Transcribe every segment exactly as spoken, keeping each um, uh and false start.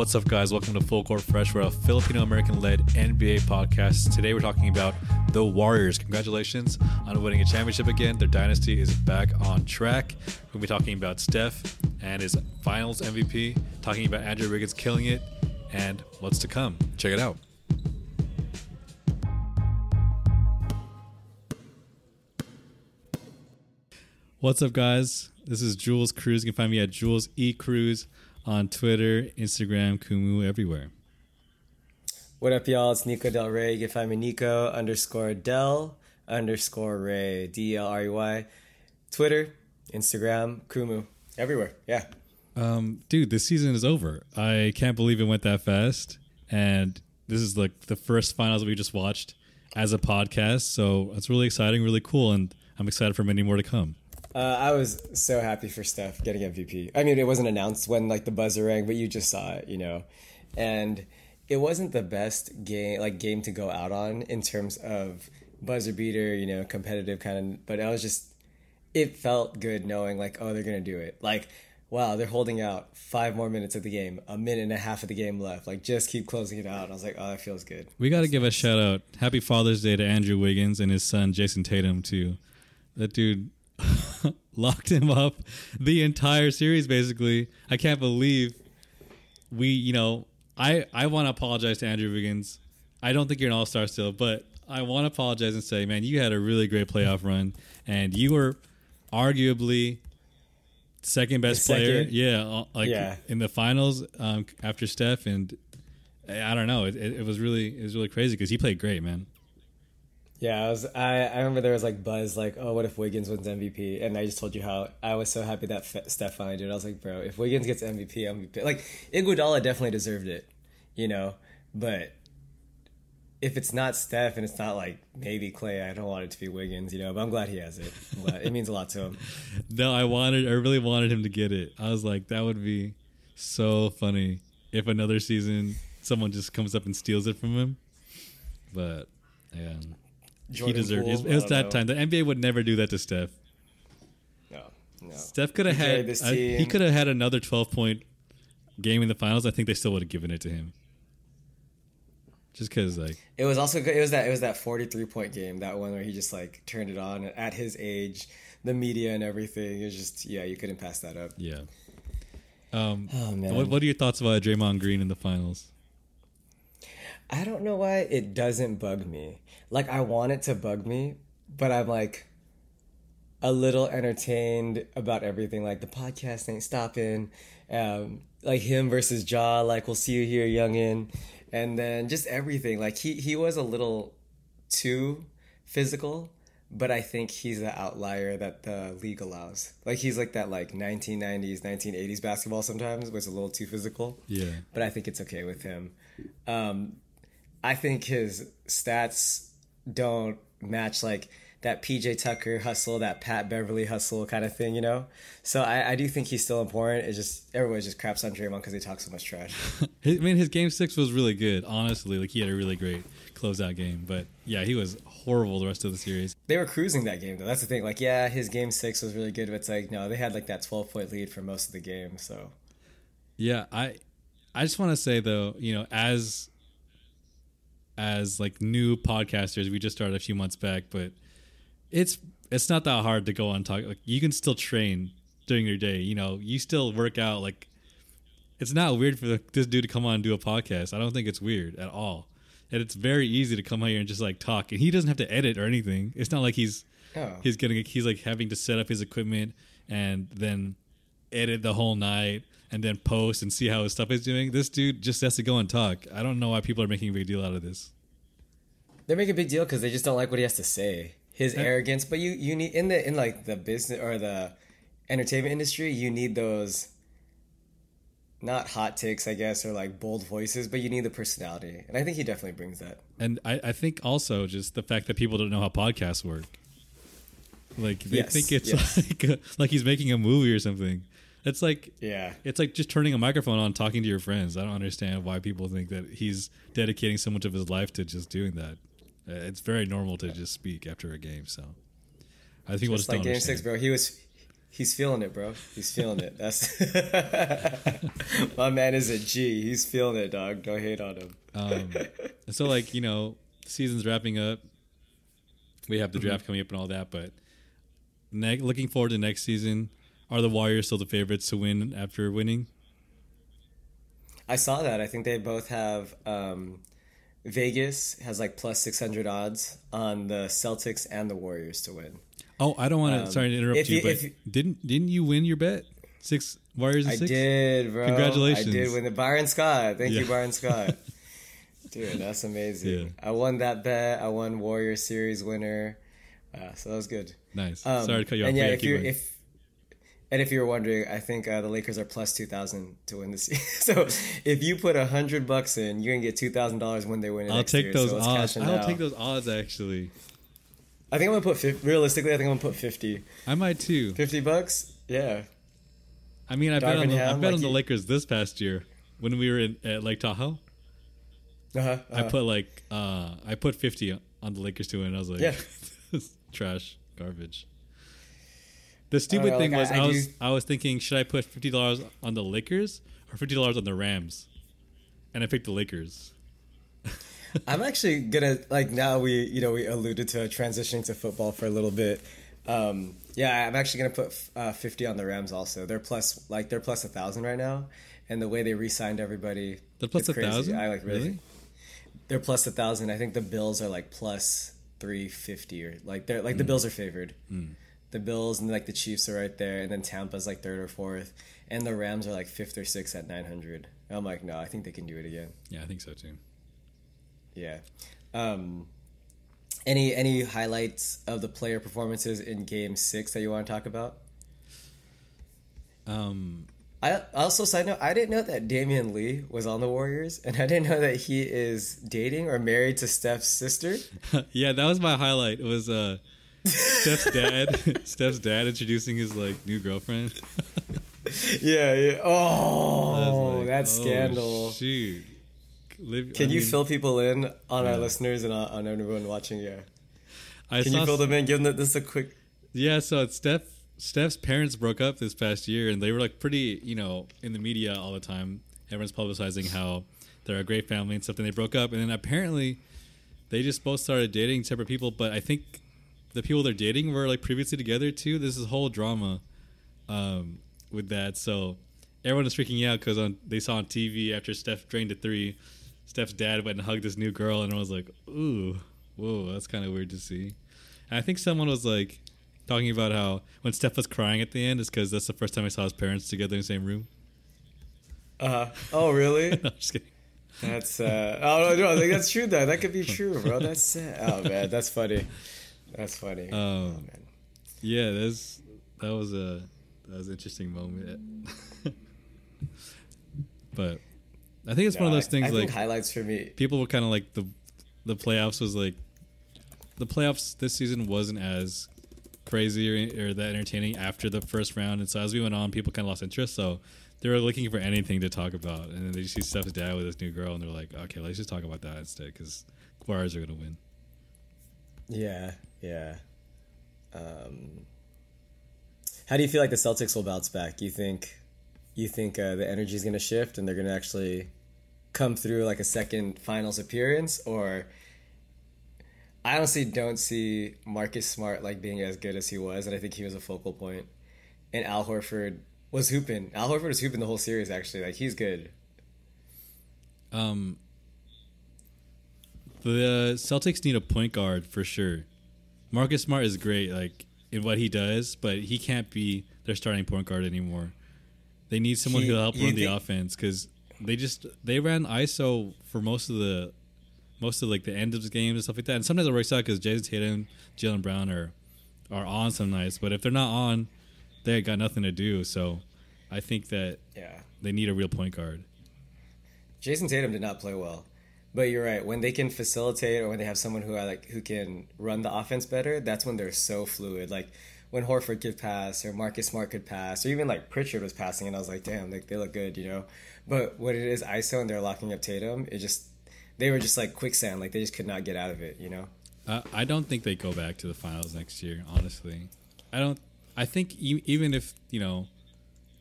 What's up, guys? Welcome to Full Court Fresh. We're a Filipino-American-led N B A podcast. Today, we're talking about the Warriors. Congratulations on winning a championship again. Their dynasty is back on track. We'll be talking about Steph and his Finals M V P, talking about Andrew Wiggins killing it, and what's to come. Check it out. What's up, guys? This is Jules Cruz. You can find me at Jules E. Cruz on Twitter, Instagram, Kumu, everywhere. What up, y'all? It's Nico Del Rey. You can find me Nico underscore Del underscore Rey, D E L R E Y. Twitter, Instagram, Kumu, everywhere. Yeah. Um, dude, this season is over. I can't believe it went that fast. And this is like the first finals that we just watched as a podcast. So it's really exciting, really cool. And I'm excited for many more to come. Uh, I was so happy for Steph getting M V P. I mean, it wasn't announced when like the buzzer rang, but you just saw it, you know. And it wasn't the best game, like game to go out on in terms of buzzer beater, you know, competitive kind of. But I was just, it felt good knowing like, oh, they're gonna do it. Like, wow, they're holding out five more minutes of the game, a minute and a half of the game left. Like, just keep closing it out. I was like, oh, that feels good. We got to give a shout out. Happy Father's Day to Andrew Wiggins and his son Jason Tatum too. That dude locked him up the entire series, basically. I can't believe we, you know, I, I want to apologize to Andrew Wiggins. I don't think you're an all-star still, but I want to apologize and say, man, you had a really great playoff run, and you were arguably second best second? player, yeah, like yeah. in the finals um, after Steph, and I don't know, it, it was really it was really crazy because he played great, man. Yeah, I was. I, I remember there was like buzz, like, oh, what if Wiggins wins M V P? And I just told you how I was so happy that F- Steph finally did it. I was like, bro, if Wiggins gets M V P, I'm like, Iguodala definitely deserved it, you know. But if it's not Steph and it's not like maybe Klay, I don't want it to be Wiggins, you know. But I'm glad he has it. It means a lot to him. No, I wanted, I really wanted him to get it. I was like, that would be so funny if another season someone just comes up and steals it from him. But yeah. Jordan he deserved Poole, it. It was that know. time. The N B A would never do that to Steph. No, no. Steph could have had. I, he could have had another twelve-point game in the finals. I think they still would have given it to him. Just because, like, it was also good. It was that. It was that forty-three-point game. That one where he just like turned it on at his age, the media and everything. It was just yeah, you couldn't pass that up. Yeah. Um, oh man. What, what are your thoughts about Draymond Green in the finals? I don't know why it doesn't bug me. Like, I want it to bug me, but I'm, like, a little entertained about everything. Like, the podcast ain't stopping. Um, like, him versus Ja, like, we'll see you here, youngin'. And then just everything. Like, he, he was a little too physical, but I think he's the outlier that the league allows. Like, he's like that, like, nineteen nineties, nineteen eighties basketball sometimes, but it's a little too physical. Yeah. But I think it's okay with him. Um, I think his stats don't match like that P J. Tucker hustle, that Pat Beverly hustle kind of thing, you know? So I, I do think he's still important. It's just, everybody just craps on Draymond because he talks so much trash. I mean, his game six was really good, honestly. Like, he had a really great closeout game. But yeah, he was horrible the rest of the series. They were cruising that game, though. That's the thing. Like, yeah, his game six was really good, but it's like, no, they had like that twelve-point lead for most of the game, so. Yeah, I, I just want to say, though, you know, as... as like new podcasters, we just started a few months back, but it's it's not that hard to go on talk. Like, you can still train during your day, you know, you still work out. Like, it's not weird for the, this dude to come on and do a podcast. I don't think it's weird at all, and it's very easy to come out here and just like talk. And he doesn't have to edit or anything. It's not like he's oh. he's getting he's like having to set up his equipment and then edit the whole night and then post and see how his stuff is doing. This dude just has to go and talk. I don't know why people are making a big deal out of this. They make a big deal because they just don't like what he has to say. His yeah. arrogance. But you, you need in the in like the business or the entertainment industry, you need those not hot takes, I guess, or like bold voices, but you need the personality. And I think he definitely brings that. And I, I think also just the fact that people don't know how podcasts work. Like they yes. think it's yes. like a, like he's making a movie or something. It's like yeah. It's like just turning a microphone on, talking to your friends. I don't understand why people think that he's dedicating so much of his life to just doing that. It's very normal to yeah. just speak after a game. So I think just we'll just like don't game understand. six, bro. He was He's feeling it, bro. He's feeling it. That's my man is a G. He's feeling it, dog. Don't hate on him. Um, so, like, you know, season's wrapping up. We have the draft coming up and all that, but ne- looking forward to next season. Are the Warriors still the favorites to win after winning? I saw that. I think they both have um, Vegas has like plus six hundred odds on the Celtics and the Warriors to win. Oh, I don't want to. Um, sorry to interrupt you, you but you, didn't didn't you win your bet? Six Warriors and I six? I did, bro. Congratulations. I did win the Byron Scott. Thank yeah. you, Byron Scott. Dude, that's amazing. Yeah. I won that bet. I won Warrior Series winner. Uh, so that was good. Nice. Um, sorry to cut you off. And yeah, if you if and if you were wondering, I think uh, the Lakers are plus two thousand to win the season. So if you put one hundred bucks in, you're going to get two thousand dollars when they win it I'll next take year. Those so odds. I'll out. take those odds, actually. I think I'm going to put, realistically, I think I'm going to put fifty. I might too. fifty bucks? Yeah. I mean, I bet on, the, I bet like on the Lakers this past year when we were in, at Lake Tahoe. Uh-huh, uh-huh. I put like, uh, I put fifty on the Lakers to win. And I was like, yeah. This is trash, garbage. The stupid know, thing like was I, I, I was I was thinking, should I put fifty dollars on the Lakers or fifty dollars on the Rams? And I picked the Lakers. I'm actually gonna like now we you know we alluded to transitioning to football for a little bit. Um, yeah, I'm actually gonna put uh, fifty on the Rams also. They're plus like they're plus a thousand right now, and the way they re-signed everybody, they're plus a thousand. I like really, really? They're plus a thousand. I think the Bills are like plus three fifty or like they're like mm. the Bills are favored. Mm. The Bills and like the Chiefs are right there, and then Tampa's like third or fourth, and the Rams are like fifth or sixth at nine hundred. I'm like, no, I think they can do it again. Yeah, I think so too. Yeah. Um, any any highlights of the player performances in Game Six that you want to talk about? Um, I also side note, I didn't know that Damion Lee was on the Warriors, and I didn't know that he is dating or married to Steph's sister. Yeah, that was my highlight. It was uh, Steph's dad, Steph's dad introducing his like new girlfriend. yeah, yeah. Oh, like, that scandal! Oh, shoot. Live, Can I you mean, fill people in on yeah. our listeners and on everyone watching? Yeah, I Can you fill them in? Give them this a quick. Yeah, so it's Steph. Steph's parents broke up this past year, and they were like pretty, you know, in the media all the time. Everyone's publicizing how they're a great family and stuff. And they broke up, and then apparently they just both started dating separate people. But I think the people they're dating were like previously together too. This is whole drama um, with that. So everyone was freaking out because on they saw on T V after Steph drained a three. Steph's dad went and hugged this new girl, and I was like, ooh, whoa, that's kind of weird to see. And I think someone was, like, talking about how when Steph was crying at the end, it's because that's the first time I saw his parents together in the same room. Uh, oh, really? No, I'm just kidding. That's, uh, oh, no, no, that's true, though. That could be true, bro. That's sad. Oh, man, that's funny. That's funny. Um, oh, man. Yeah, that's, that was a that was an interesting moment. But... I think it's no, one of those things I, I like think highlights for me. People were kind of like the the playoffs was like the playoffs this season wasn't as crazy or, or that entertaining after the first round, and so as we went on, people kind of lost interest. So they were looking for anything to talk about, and then they just see Steph's dad with this new girl, and they're like, okay, let's just talk about that instead because Warriors are gonna win. Yeah, yeah. Um, how do you feel like the Celtics will bounce back? You think? You think uh, the energy is going to shift and they're going to actually come through like a second finals appearance? Or I honestly don't see Marcus Smart like being as good as he was, and I think he was a focal point. And Al Horford was hooping. Al Horford was hooping the whole series, actually. Like, he's good. Um, the Celtics need a point guard for sure. Marcus Smart is great, like in what he does, but he can't be their starting point guard anymore. They need someone who will help run the offense because they just they ran I S O for most of the most of like the end of the games and stuff like that. And sometimes it works out because Jason Tatum, Jalen Brown are are on some nights, but if they're not on, they got nothing to do. So I think that yeah. they need a real point guard. Jason Tatum did not play well, but you're right. When they can facilitate or when they have someone who I like who can run the offense better, that's when they're so fluid. Like. When Horford could pass or Marcus Smart could pass or even like Pritchard was passing and I was like, damn, like they look good, you know? But what it is, I S O and they're locking up Tatum, it just, they were just like quicksand. Like they just could not get out of it, you know? Uh, I don't think they go back to the finals next year, honestly. I don't, I think e- even if, you know,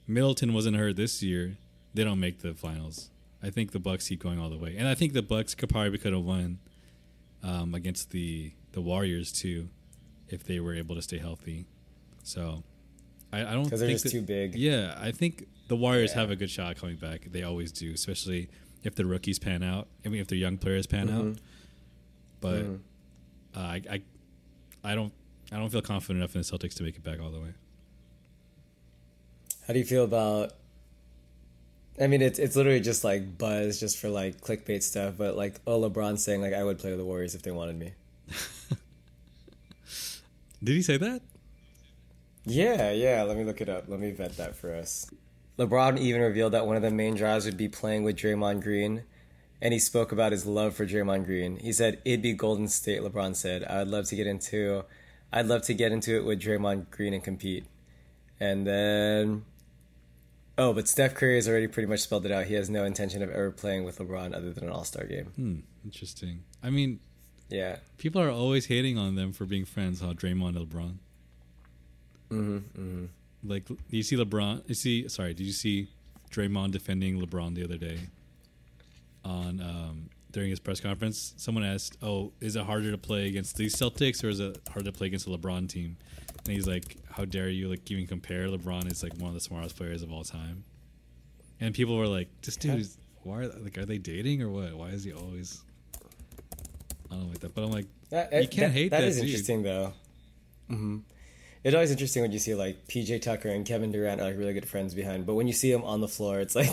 Middleton wasn't hurt this year, they don't make the finals. I think the Bucks keep going all the way, and I think the Bucks could probably could have won um, against the the Warriors too, if they were able to stay healthy. So I, I don't because they're just that, too big. Yeah, I think the Warriors yeah. have a good shot coming back. They always do, especially if the rookies pan out. I mean, if the young players pan mm-hmm. out. But mm-hmm. uh, I, I I don't I don't feel confident enough in the Celtics to make it back all the way. How do you feel about? I mean, it's it's literally just like buzz, just for like clickbait stuff. But like, oh, LeBron saying like I would play with the Warriors if they wanted me. Did he say that? Yeah, yeah. Let me look it up. Let me vet that for us. LeBron even revealed that one of the main drives would be playing with Draymond Green, and he spoke about his love for Draymond Green. He said, "It'd be Golden State." LeBron said, "I would love to get into, I'd love to get into it with Draymond Green and compete." And then. Oh, but Steph Curry has already pretty much spelled it out. He has no intention of ever playing with LeBron other than an All-Star game. Hmm, interesting. I mean, yeah, people are always hating on them for being friends, how Draymond and LeBron. Mm-hmm, mm-hmm. Like, do you see LeBron? You see, sorry, did you see Draymond defending LeBron the other day on um, during his press conference? Someone asked, "Oh, is it harder to play against the Celtics or is it harder to play against a LeBron team?" And he's like, "How dare you like even compare? LeBron is like one of the smartest players of all time." And people were like, "This dude, is, why are they, like are they dating or what? Why is he always?" I don't like that, but I'm like, that, you can't that, hate that. That is dude. Interesting though. Mm-hmm. It's always interesting when you see like P J. Tucker and Kevin Durant are like really good friends behind, but when you see them on the floor, it's like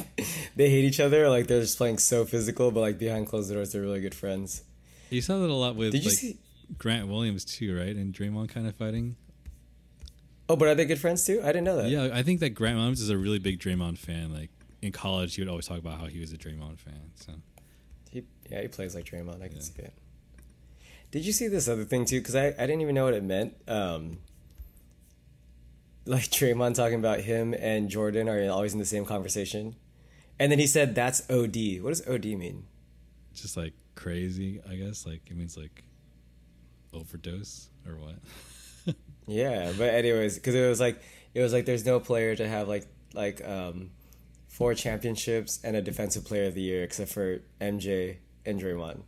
they hate each other. Like they're just playing so physical, but like behind closed doors, they're really good friends. You saw that a lot with Did you like see- Grant Williams too, right? And Draymond kind of fighting. Oh, but are they good friends too? I didn't know that. Yeah, I think that Grant Williams is a really big Draymond fan. Like in college, he would always talk about how he was a Draymond fan. So, he, yeah, he plays like Draymond. I can yeah. see it. Did you see this other thing too? Because I, I didn't even know what it meant. Um, like Draymond talking about him and Jordan are always in the same conversation, and then he said that's O D. What does O D mean? Just like crazy, I guess. Like it means like overdose or what. Yeah, but anyways, because it was like it was like there's no player to have like like um, four championships and a defensive player of the year except for M J and Draymond.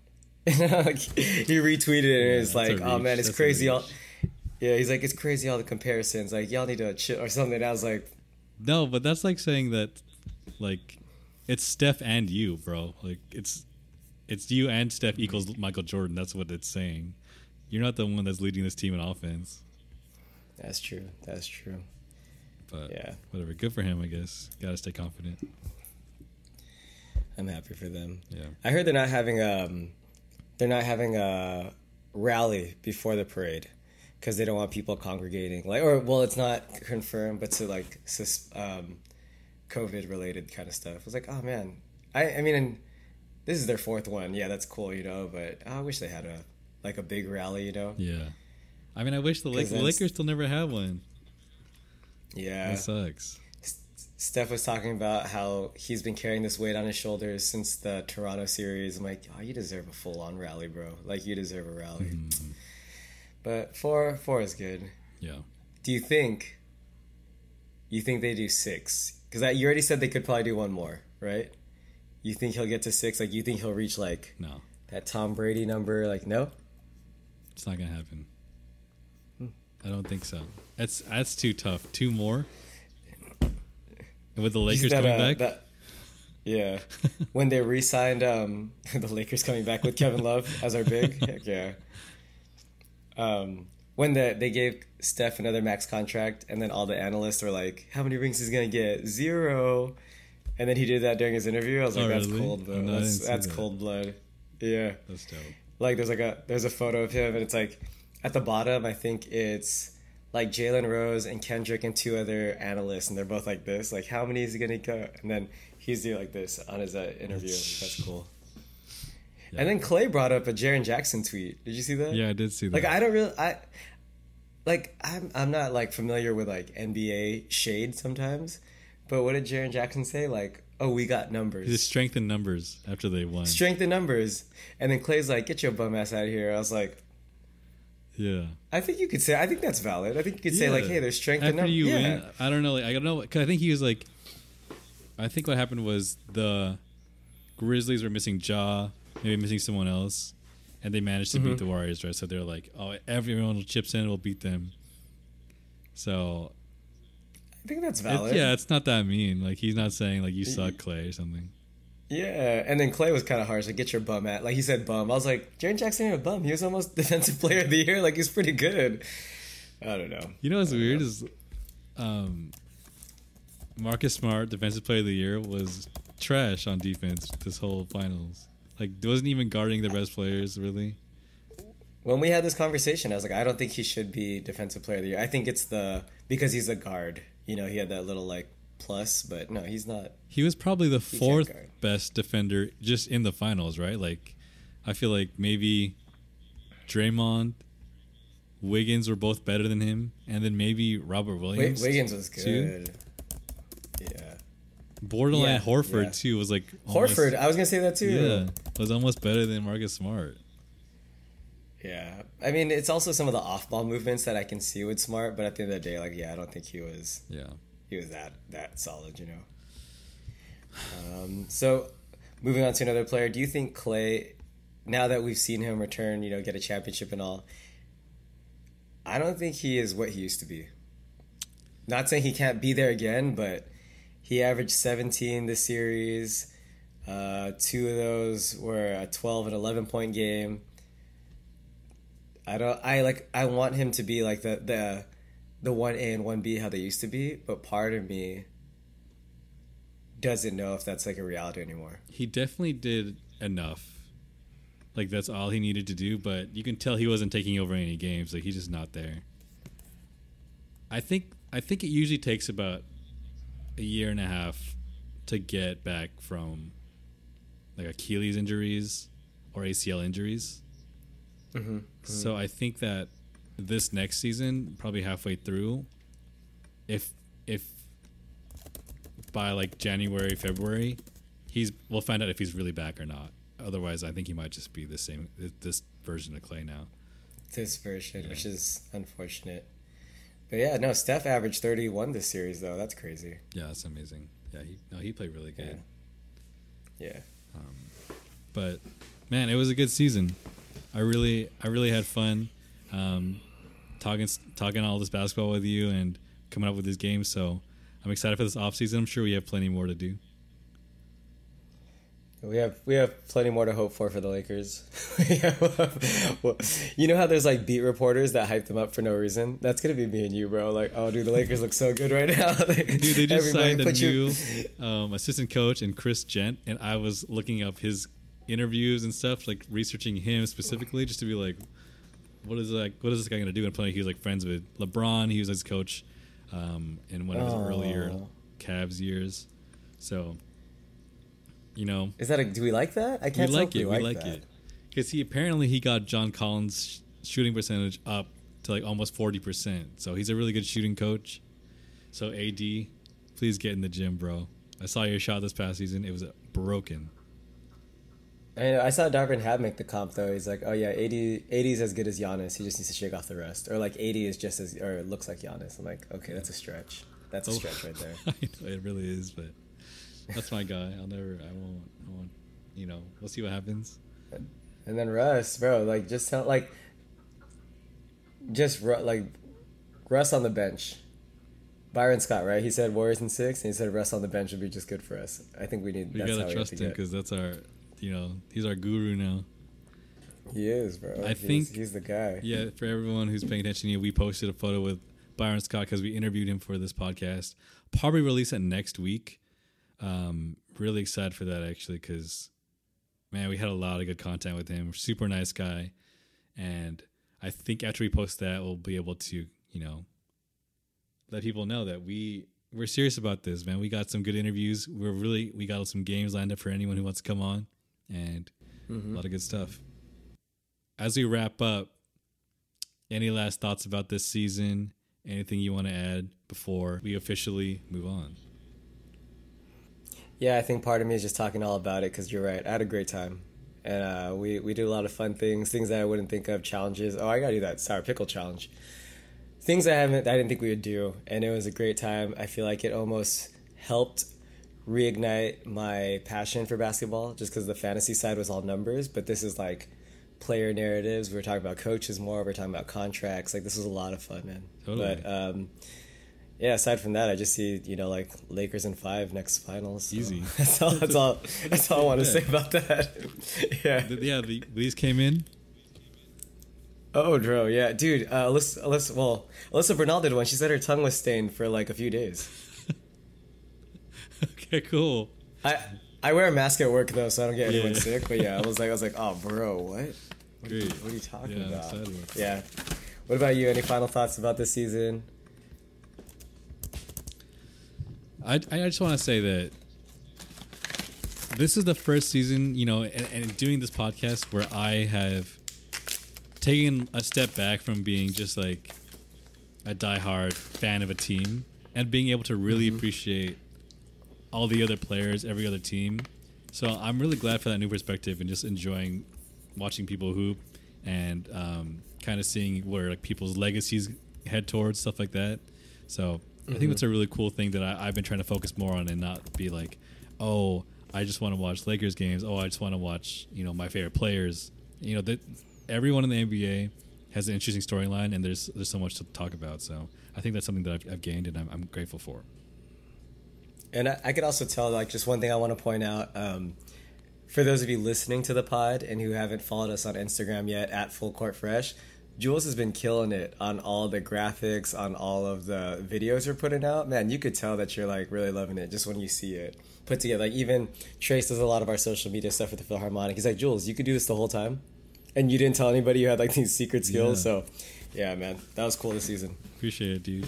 Like, he retweeted it and yeah, it's like, oh man, it's that's crazy. All yeah, he's like, it's crazy all the comparisons. Like y'all need to chill or something. And I was like, no, but that's like saying that like it's Steph and you, bro. Like it's it's you and Steph equals Michael Jordan. That's what it's saying. You're not the one that's leading this team in offense. That's true. That's true. But yeah, whatever. Good for him, I guess. Got to stay confident. I'm happy for them. Yeah. I heard they're not having um, they're not having a rally before the parade because they don't want people congregating. Like, or well, it's not confirmed, but to like sus- um, COVID related kind of stuff. I was like, oh man. I I mean, and this is their fourth one. Yeah, that's cool, you know. But oh, I wish they had a like a big rally, you know. Yeah. I mean, I wish the Lakers, the Lakers still never had one. Yeah. That sucks. S- Steph was talking about how he's been carrying this weight on his shoulders since the Toronto series. I'm like, oh, you deserve a full-on rally, bro. Like, you deserve a rally. Mm. But four, four is good. Yeah. Do you think, you think they do six? Because you already said they could probably do one more, right? You think he'll get to six? Like, you think he'll reach, like, no. that Tom Brady number? Like, no? It's not going to happen. I don't think so. That's that's too tough. Two more? With the Lakers that, coming uh, back? That, yeah. When they re-signed um, the Lakers coming back with Kevin Love as our big. Heck yeah. Um, when the, they gave Steph another max contract and then all the analysts were like, how many rings is he going to get? Zero. And then he did that during his interview. I was like, oh, that's really? cold blood. No, that's that's that. cold blood. Yeah. That's dope. Like there's like a there's a photo of him and it's like at the bottom, I think it's like Jalen Rose and Kendrick and two other analysts, and they're both like this. Like, how many is he going to go? And then he's doing like this on his uh, interview. That's cool. Yeah. And then Klay brought up a Jaren Jackson tweet. Did you see that? Yeah, I did see that. Like, I don't really, I, like, I'm, I'm not like familiar with like N B A shade sometimes, but what did Jaren Jackson say? Like, oh, we got numbers. Just strength in numbers after they won. Strength in numbers. And then Klay's like, get your bum ass out of here. I was like, Yeah. I think you could say, I think that's valid. I think you could yeah. say, like, hey, there's strength in numbers. After you yeah. win, I don't know. Like, I don't know. Because I think he was like, I think what happened was the Grizzlies were missing Ja, maybe missing someone else, and they managed to mm-hmm. beat the Warriors, right? So they're like, oh, everyone will chips in, we'll beat them. So. I think that's valid. It, yeah, it's not that mean. Like, he's not saying, like, you suck, Klay, or something. Yeah, and then Klay was kind of harsh. Like, get your bum at. Like, he said bum. I was like, Jaren Jackson ain't a bum. He was almost defensive player of the year. Like, he's pretty good. I don't know. You know what's weird know. is um, Marcus Smart, defensive player of the year, was trash on defense this whole finals. Like, wasn't even guarding the best players, really. When we had this conversation, I was like, I don't think he should be defensive player of the year. I think it's the, because he's a guard. You know, he had that little, like, plus, but no, he's not. He was probably the fourth best defender just in the finals, right? Like, I feel like maybe Draymond, Wiggins were both better than him, and then maybe Robert Williams. Wait, Wiggins was good. Too. Yeah. Borderline yeah, Horford, yeah. too, was like... Almost, Horford, I was going to say that, too. Yeah, was almost better than Marcus Smart. Yeah. I mean, it's also some of the off-ball movements that I can see with Smart, but at the end of the day, like, yeah, I don't think he was... Yeah. He was that that solid, you know. Um, so, moving on to another player, do you think Klay, now that we've seen him return, you know, get a championship and all, I don't think he is what he used to be. Not saying he can't be there again, but he averaged seventeen this series. Uh, two of those were a twelve and eleven point game. I don't. I like. I want him to be like the the. the one A and one B how they used to be, but part of me doesn't know if that's like a reality anymore. He definitely did enough. Like, that's all he needed to do, but you can tell he wasn't taking over any games. Like, he's just not there. I think I think it usually takes about a year and a half to get back from like Achilles injuries or A C L injuries. Mm-hmm. Mm-hmm. So I think that this next season, probably halfway through, if if by like January, February, he's we'll find out if he's really back or not. Otherwise, I think he might just be the same this version of Klay now. This version, yeah. Which is unfortunate. But yeah, no, Steph averaged thirty-one this series though. That's crazy. Yeah, that's amazing. Yeah, he no, he played really good. Yeah. yeah. Um, but man, it was a good season. I really I really had fun. Um, talking talking all this basketball with you and coming up with this game, so I'm excited for this offseason. I'm sure we have plenty more to do. We have we have plenty more to hope for for the Lakers. Well, you know how there's like beat reporters that hype them up for no reason? That's gonna be me and you, bro. Like, oh, dude, the Lakers look so good right now. Like, dude, they just signed a new you... um, assistant coach and Chris Gent, and I was looking up his interviews and stuff, like researching him specifically, just to be like, what is like? What is this guy gonna do? And playing, he was like friends with LeBron. He was his coach um, in one of his oh. earlier Cavs years. So, you know, is that a, do we like that? I can't. We like it. We like that. it because he apparently he got John Collins' shooting percentage up to like almost forty percent. So he's a really good shooting coach. So A D, please get in the gym, bro. I saw your shot this past season. It was broken. I know, I saw Darvin Ham make the comp though. He's like, oh yeah, eighty is as good as Giannis. He just needs to shake off the rest. Or like eighty is just as, or it looks like Giannis. I'm like, okay, that's a stretch. That's a oh, stretch right there. I know, it really is, but that's my guy. I'll never, I won't, I won't, you know, we'll see what happens. And then Russ, bro, like just tell, like, just Ru- like Russ on the bench. Byron Scott, right? He said Warriors in six, and he said Russ on the bench would be just good for us. I think we need, we that's gotta how trust we have to him because that's our, you know, he's our guru now. He is, bro. I think he's, he's the guy. Yeah, for everyone who's paying attention, here, we posted a photo with Byron Scott because we interviewed him for this podcast. Probably release it next week. Um, really excited for that actually, because man, we had a lot of good content with him. Super nice guy, and I think after we post that, we'll be able to, you know, let people know that we we're serious about this, man. We got some good interviews. We're really we got some games lined up for anyone who wants to come on. And mm-hmm. a lot of good stuff. As we wrap up, any last thoughts about this season? Anything you want to add before we officially move on? Yeah, I think part of me is just talking all about it because you're right. I had a great time. And uh, we, we do a lot of fun things, things that I wouldn't think of, challenges. Oh, I got to do that sour pickle challenge. Things I haven't, I didn't think we would do. And it was a great time. I feel like it almost helped reignite my passion for basketball just because the fantasy side was all numbers. But this is like player narratives. We're talking about coaches more. We're talking about contracts. Like, this was a lot of fun, man. Totally. But um, yeah, aside from that, I just see, you know, like Lakers in five next finals. So easy. That's all, that's all, that's all I want to yeah. say about that. yeah. Yeah, the, these came in. Oh, bro, yeah. Dude, uh, Alyssa, Alyssa, well, Alyssa Bernal did one. She said her tongue was stained for like a few days. Okay, cool. I I wear a mask at work, though, so I don't get anyone yeah. sick. But yeah, I was like, I was like, oh, bro, what? What, Great. Are, you, what are you talking yeah, about? I'm excited. Yeah. What about you? Any final thoughts about this season? I, I just want to say that this is the first season, you know, and, and doing this podcast where I have taken a step back from being just like a diehard fan of a team and being able to really mm-hmm. appreciate all the other players, every other team. So I'm really glad for that new perspective and just enjoying watching people hoop and um, kind of seeing where like people's legacies head towards, stuff like that. So I think that's a really cool thing that I, I've been trying to focus more on and not be like, oh, I just want to watch Lakers games. Oh, I just want to watch, you know, my favorite players. You know, that everyone in the N B A has an interesting storyline, and there's there's so much to talk about. So I think that's something that I've, I've gained, and I'm, I'm grateful for. And I, I could also tell, like, just one thing I want to point out. Um, for those of you listening to the pod and who haven't followed us on Instagram yet, at Full Court Fresh, Jules has been killing it on all the graphics, on all of the videos we're putting out. Man, you could tell that you're like really loving it just when you see it put together. Like, even Trace does a lot of our social media stuff with the Philharmonic. He's like, Jules, you could do this the whole time, and you didn't tell anybody you had like these secret skills. Yeah. So, yeah, man, that was cool this season. Appreciate it, dude.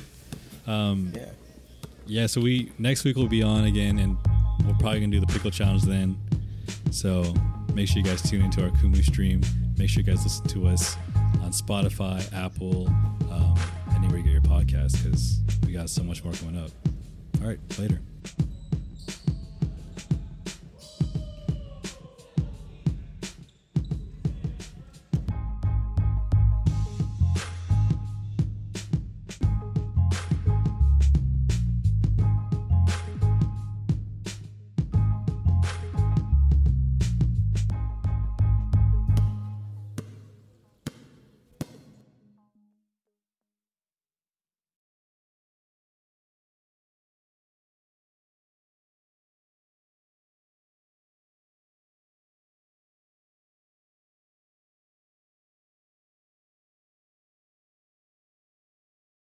Um, yeah, yeah. So we next week we'll be on again, and we're probably gonna do the pickle challenge then. So make sure you guys tune into our Kumu stream. Make sure you guys listen to us on Spotify, Apple, um, anywhere you get your podcast, because we got so much more coming up. All right, later.